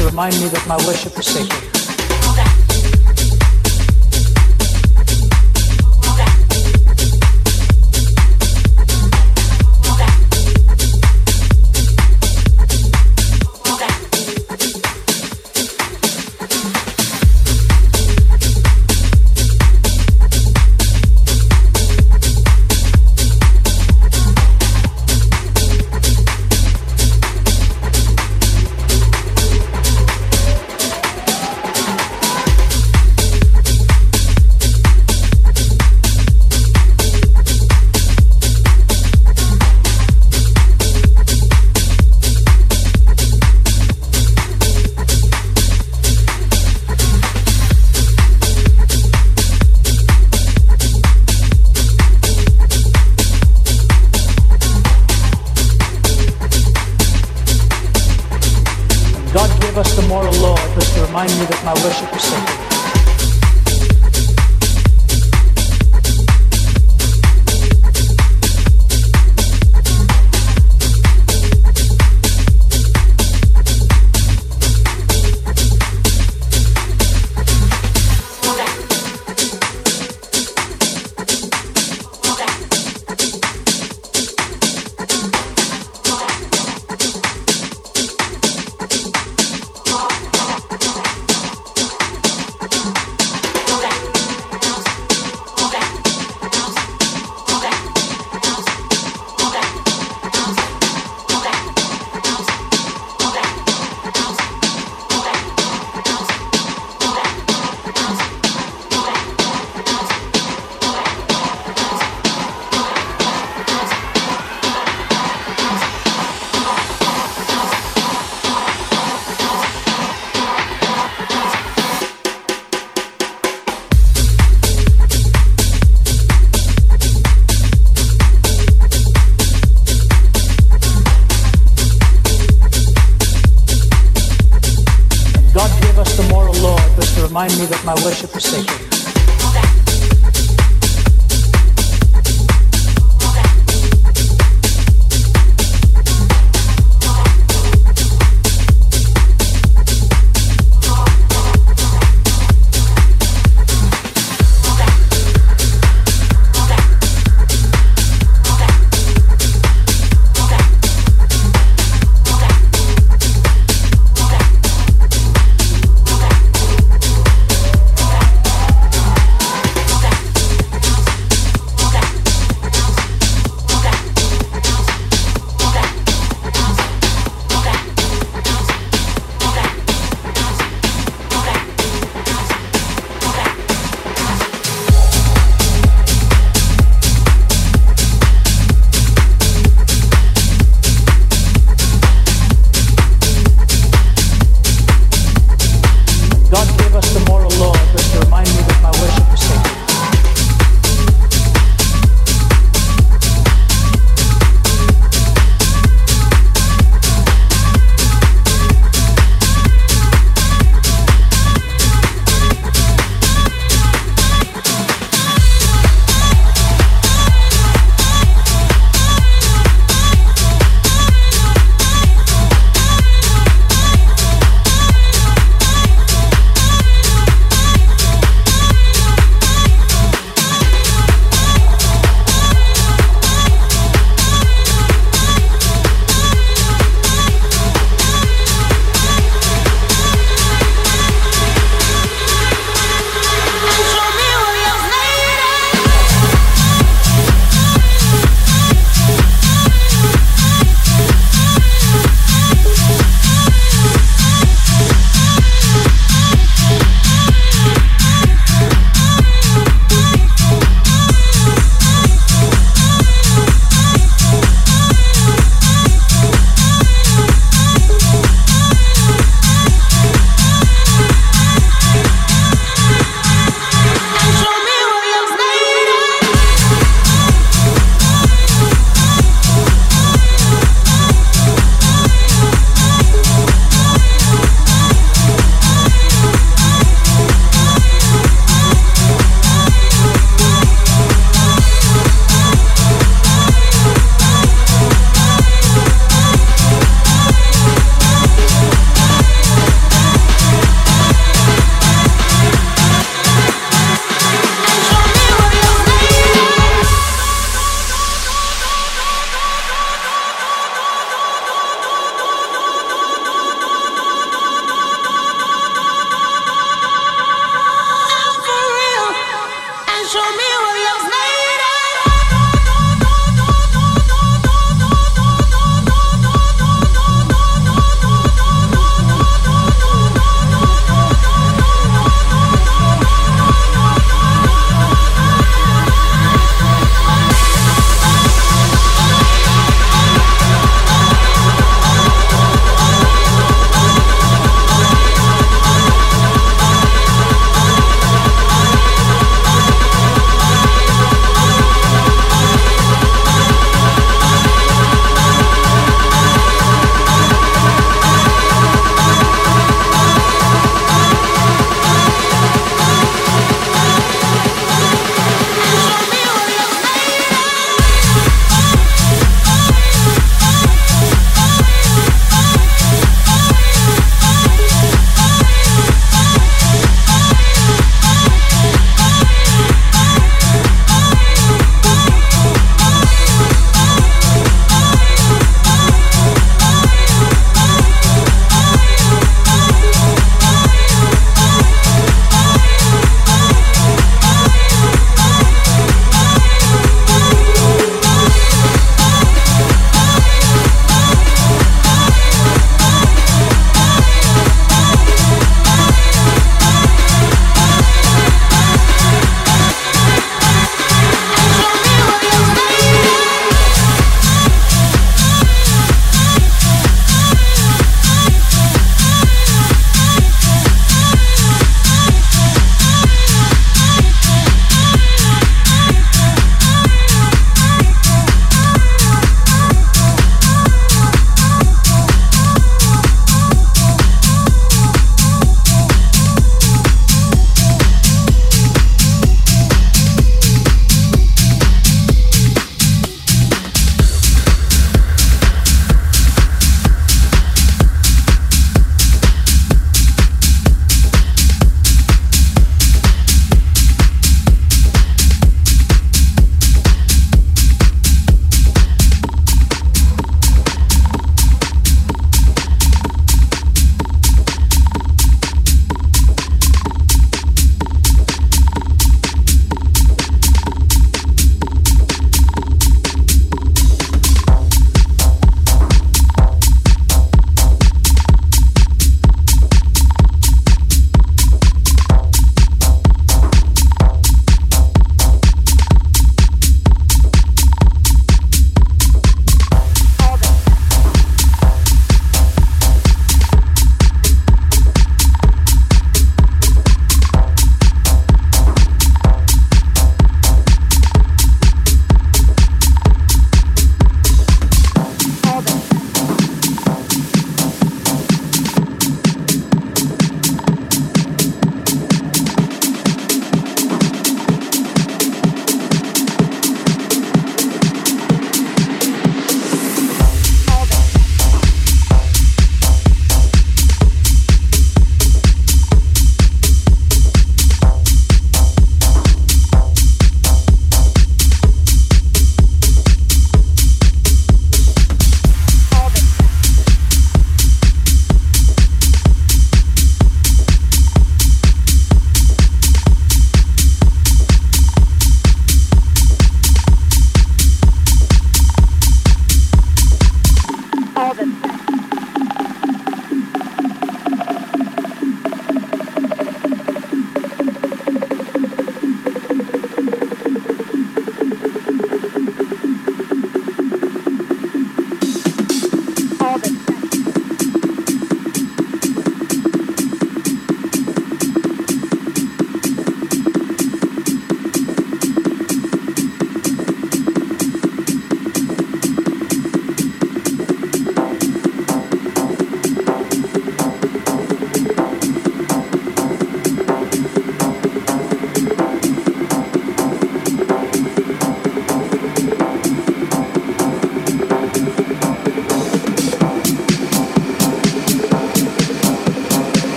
to remind me that my worship is sacred.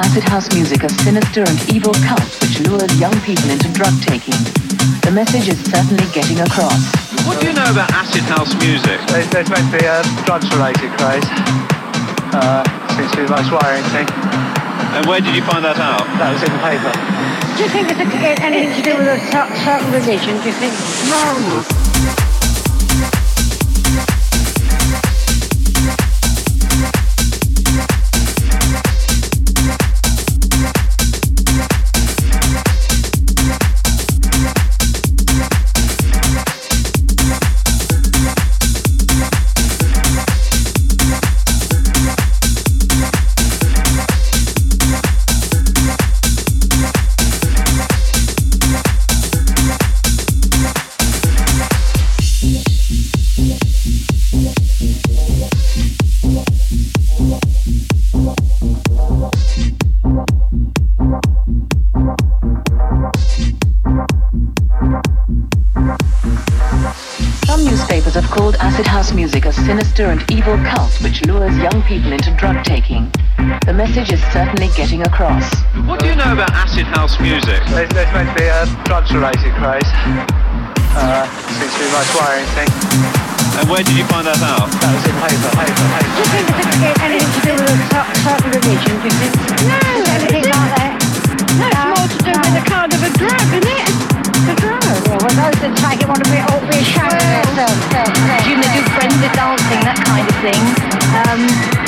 Acid house music, a sinister and evil cult which lures young people into drug taking. The message is certainly getting across. What do you know about acid house music? It's meant to be a drugs-related craze. Seems to be like swearing thing. And where did you find that out? That was in the paper. Do you think it's anything to do with a certain religion? Do you think? No. Music, a sinister and evil cult which lures young people into drug taking. The message is certainly getting across. What do you know about acid house music? It's meant to be a drugs-related craze. Seems to be my swearing thing. And where did you find that out? That was in paper. Do you think it's anything to do with a certain religion? Do you think? No, anything like that. No, it's more to do with the kind of a drug, isn't it? The drug. Yeah, well, those that take it want to be all be ashamed of themselves. Do you do friends with dancing, that kind of thing?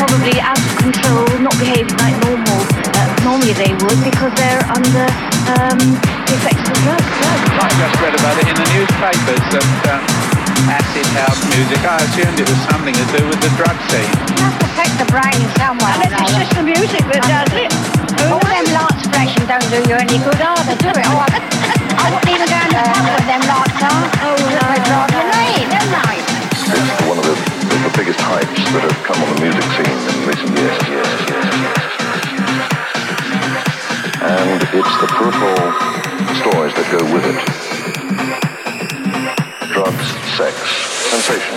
Probably out of control, not behaving like normal. Normally they would because they're under the effects of drugs. I just read about it in the newspapers that acid house music. I assumed it was something to do with the drug scene. It has to affect the brain somewhere. And it's just the music that does it. All them lights flashing don't do you any good either, do it? Oh, I wouldn't even go in the pub with them lights on. Oh, they're driving me, they're nice. It's one of the biggest hypes that have come on the music scene in recent years. And it's the peripheral story go with it. Drugs, sex, sensation.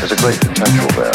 There's a great potential there.